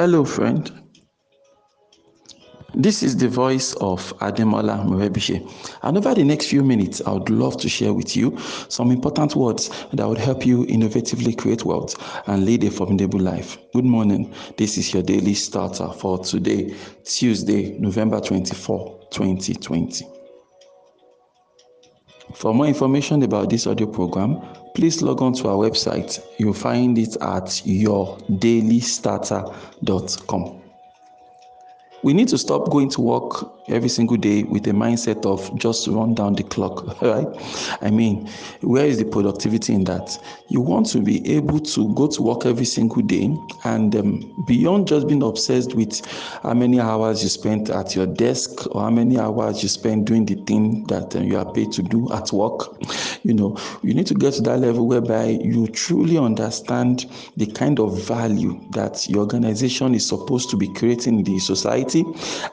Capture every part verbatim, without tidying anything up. Hello, friend. This is the voice of Ademola Murebiche. And over the next few minutes, I would love to share with you some important words that would help you innovatively create wealth and lead a formidable life. Good morning. This is your daily starter for today, Tuesday, November twenty-fourth, twenty twenty. For more information about this audio program, please log on to our website. You'll find it at your daily starter dot com. We need to stop going to work every single day with a mindset of just run down the clock, right? I mean, where is the productivity in that? You want to be able to go to work every single day and um, beyond just being obsessed with how many hours you spent at your desk or how many hours you spend doing the thing that uh, you are paid to do at work, you know, you need to get to that level whereby you truly understand the kind of value that your organization is supposed to be creating in the society,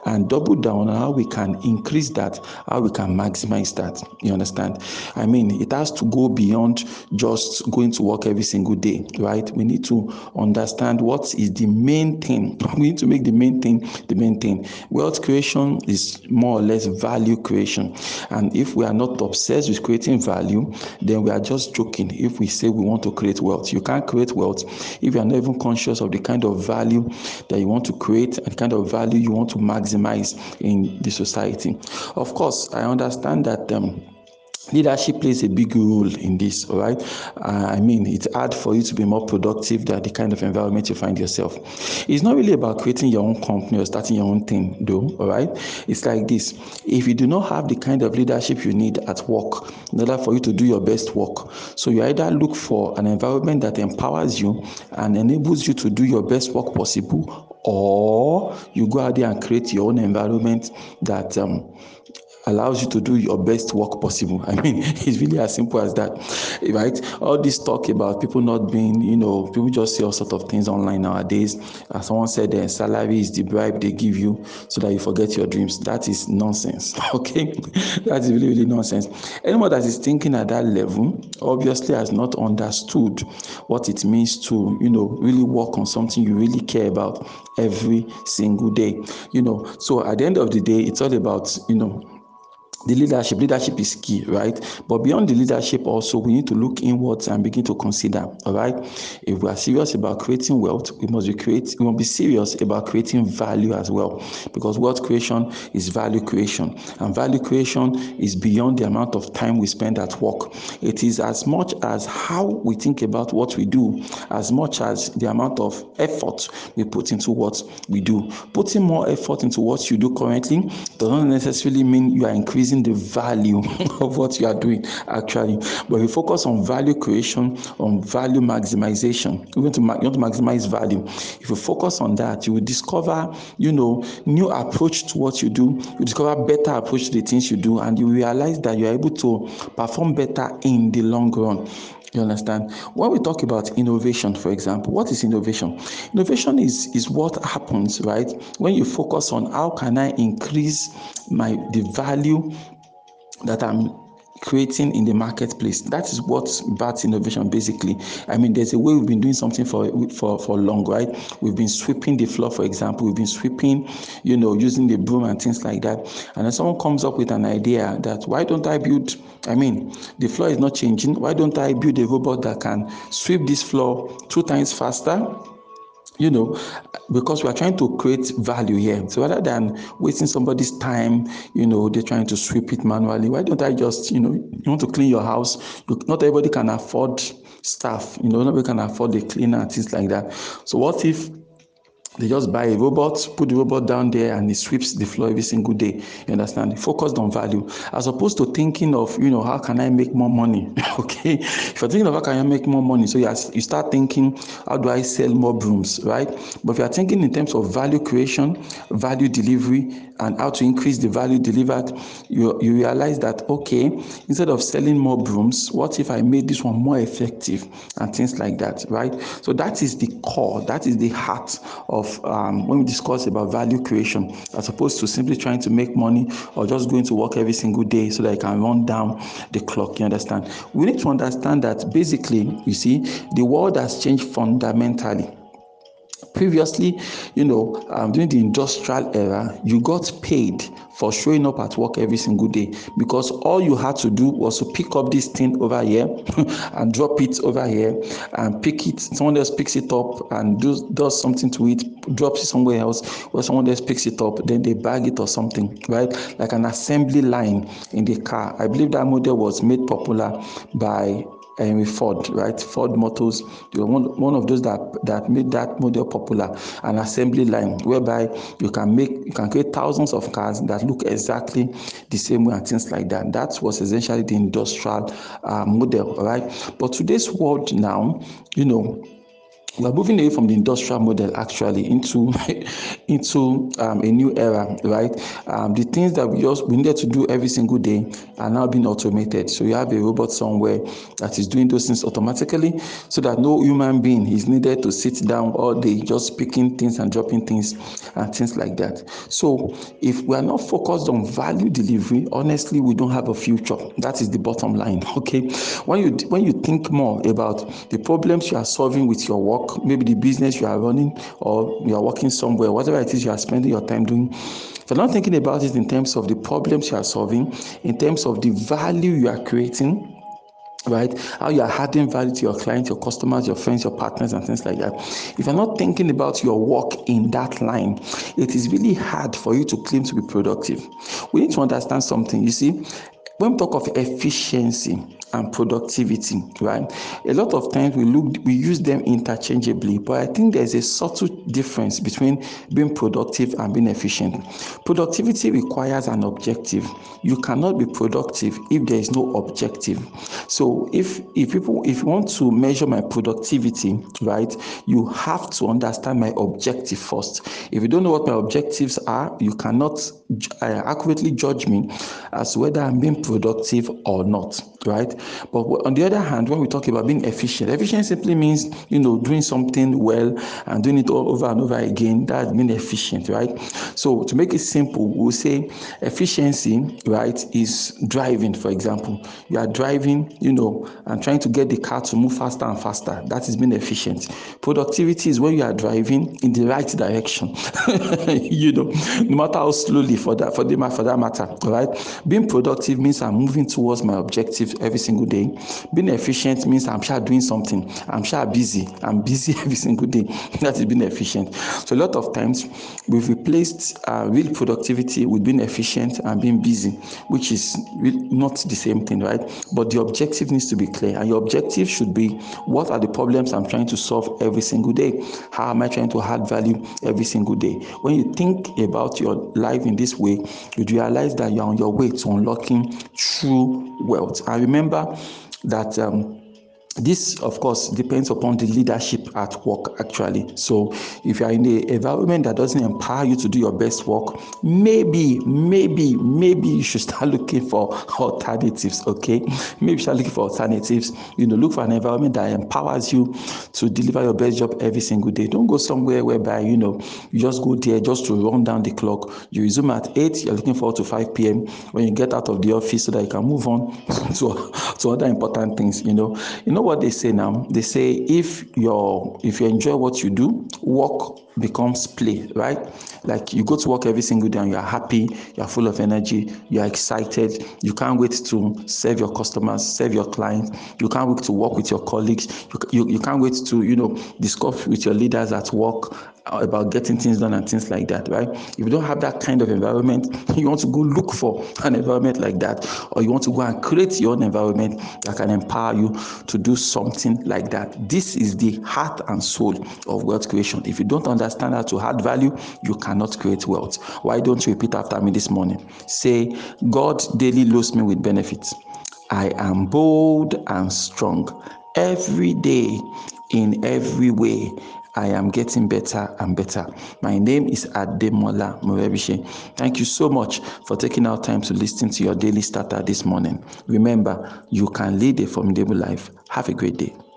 and double down on how we can increase that, how we can maximize that. You understand? I mean, it has to go beyond just going to work every single day, right? We need to understand what is the main thing. We need to make the main thing the main thing. Wealth creation is more or less value creation. And if we are not obsessed with creating value, then we are just joking if we say we want to create wealth. You can't create wealth if you are not even conscious of the kind of value that you want to create and the kind of value you you want to maximize in the society. Of course, I understand that um, leadership plays a big role in this, all right? Uh, I mean, it's hard for you to be more productive than the kind of environment you find yourself. It's not really about creating your own company or starting your own thing, though, all right? It's like this. If you do not have the kind of leadership you need at work, in order for you to do your best work, so you either look for an environment that empowers you and enables you to do your best work possible, or you go out there and create your own environment that um, allows you to do your best work possible. I mean, it's really as simple as that, right? All this talk about people not being, you know, people just say all sorts of things online nowadays. As someone said, their salary is the bribe they give you so that you forget your dreams. That is nonsense, okay? That is really, really nonsense. Anyone that is thinking at that level obviously has not understood what it means to, you know, really work on something you really care about every single day, you know. So at the end of the day, it's all about, you know, the leadership. Leadership is key, right? But beyond the leadership also, we need to look inwards and begin to consider, all right? If we are serious about creating wealth, we must be create, we must be serious about creating value as well, because wealth creation is value creation. And value creation is beyond the amount of time we spend at work. It is as much as how we think about what we do, as much as the amount of effort we put into what we do. Putting more effort into what you do currently doesn't necessarily mean you are increasing the value of what you are doing actually, but we focus on value creation, on value maximization. You're going to, ma- you want to maximize value. If you focus on that, you will discover, you know, new approach to what you do. You discover better approach to the things you do, and you realize that you're able to perform better in the long run. You understand? When we talk about innovation, for example, what is innovation? Innovation is, is what happens, right, when you focus on how can I increase my the value that I'm creating in the marketplace. That is what that's innovation, basically. I mean, there's a way we've been doing something for for for long, right? We've been sweeping the floor, for example. We've been sweeping, you know, using the broom and things like that. And then someone comes up with an idea that, why don't I build, I mean, the floor is not changing. Why don't I build a robot that can sweep this floor two times faster? You know, because we are trying to create value here. So rather than wasting somebody's time, you know, they're trying to sweep it manually. Why don't I just, you know, you want to clean your house? Not everybody can afford staff. You know, nobody can afford a cleaner and things like that. So what if they just buy a robot, put the robot down there, and it sweeps the floor every single day? You understand? Focused on value, as opposed to thinking of, you know, how can I make more money? Okay, if you're thinking of how can I make more money, so you, you start thinking, how do I sell more brooms, right? But if you're thinking in terms of value creation, value delivery, and how to increase the value delivered, you you realize that, okay, instead of selling more brooms, what if I made this one more effective and things like that, right? So that is the core, that is the heart of Um, when we discuss about value creation, as opposed to simply trying to make money or just going to work every single day so that you can run down the clock. You understand? We need to understand that basically, you see, the world has changed fundamentally. Previously, you know, um, during the industrial era, you got paid for showing up at work every single day, because all you had to do was to pick up this thing over here and drop it over here and pick it. Someone else picks it up and does, does something to it, drops it somewhere else, or someone else picks it up, then they bag it or something, right? Like an assembly line in the car. I believe that model was made popular by um, Ford, right? Ford Motors. They were one, one of those that, that made that model popular, an assembly line whereby you can make, you can create thousands of cars that look exactly the same way and things like that. That was essentially the industrial uh, model, right? But today's world now, you know, we are moving away from the industrial model actually into into um, a new era, right? Um, the things that we just we needed to do every single day are now being automated. So you have a robot somewhere that is doing those things automatically, so that no human being is needed to sit down all day just picking things and dropping things and things like that. So if we are not focused on value delivery, honestly, we don't have a future. That is the bottom line. Okay, when you when you think more about the problems you are solving with your work, maybe the business you are running or you are working somewhere, whatever it is you are spending your time doing, if you're not thinking about it in terms of the problems you are solving, in terms of the value you are creating, right? How you are adding value to your clients, your customers, your friends, your partners, and things like that. If you're not thinking about your work in that line, it is really hard for you to claim to be productive. We need to understand something. You see, when we talk of efficiency and productivity, right? A lot of times we look, we use them interchangeably, but I think there's a subtle difference between being productive and being efficient. Productivity requires an objective. You cannot be productive if there is no objective. So if if people if you want to measure my productivity, right, you have to understand my objective first. If you don't know what my objectives are, you cannot uh, accurately judge me as whether I'm being productive or not, right? But on the other hand, when we talk about being efficient, efficient simply means, you know, doing something well and doing it all over and over again. That's being efficient, right? So to make it simple, we'll say efficiency, right, is driving, for example. You are driving, you know, and trying to get the car to move faster and faster. That is being efficient. Productivity is when you are driving in the right direction, you know, no matter how slowly for that, for the, for that matter, right? Being productive means I'm moving towards my objective every single day. Being efficient means I'm sure doing something. I'm sure busy. I'm busy every single day. That is being efficient. So a lot of times we've replaced uh, real productivity with being efficient and being busy, which is not the same thing, right? But the objective needs to be clear. And your objective should be, what are the problems I'm trying to solve every single day? How am I trying to add value every single day? When you think about your life in this way, you realize that you're on your way to unlocking true wealth. And remember that um, this, of course, depends upon the leadership at work, actually. So if you are in an environment that doesn't empower you to do your best work, maybe, maybe, maybe you should start looking for alternatives, okay? Maybe start looking for alternatives. You know, look for an environment that empowers you to deliver your best job every single day. Don't go somewhere whereby, you know, you just go there just to run down the clock. You resume at eight, you're looking forward to five p.m. when you get out of the office so that you can move on to, to other important things, you know? You know what they say now? They say if you're if you enjoy what you do, work becomes play, right? Like you go to work every single day and you're happy, you're full of energy, you're excited, you can't wait to serve your customers, serve your clients, you can't wait to work with your colleagues, you, you, you can't wait to, you know, discuss with your leaders at work about getting things done and things like that, right? If you don't have that kind of environment, you want to go look for an environment like that, or you want to go and create your own environment that can empower you to do something like that. This is the heart and soul of wealth creation. If you don't understand Understand how to add value, you cannot create wealth. Why don't you repeat after me this morning? Say, God daily loads me with benefits. I am bold and strong. Every day, in every way, I am getting better and better. My name is Ademola Murebiche. Thank you so much for taking our time to listen to your daily starter this morning. Remember, you can lead a formidable life. Have a great day.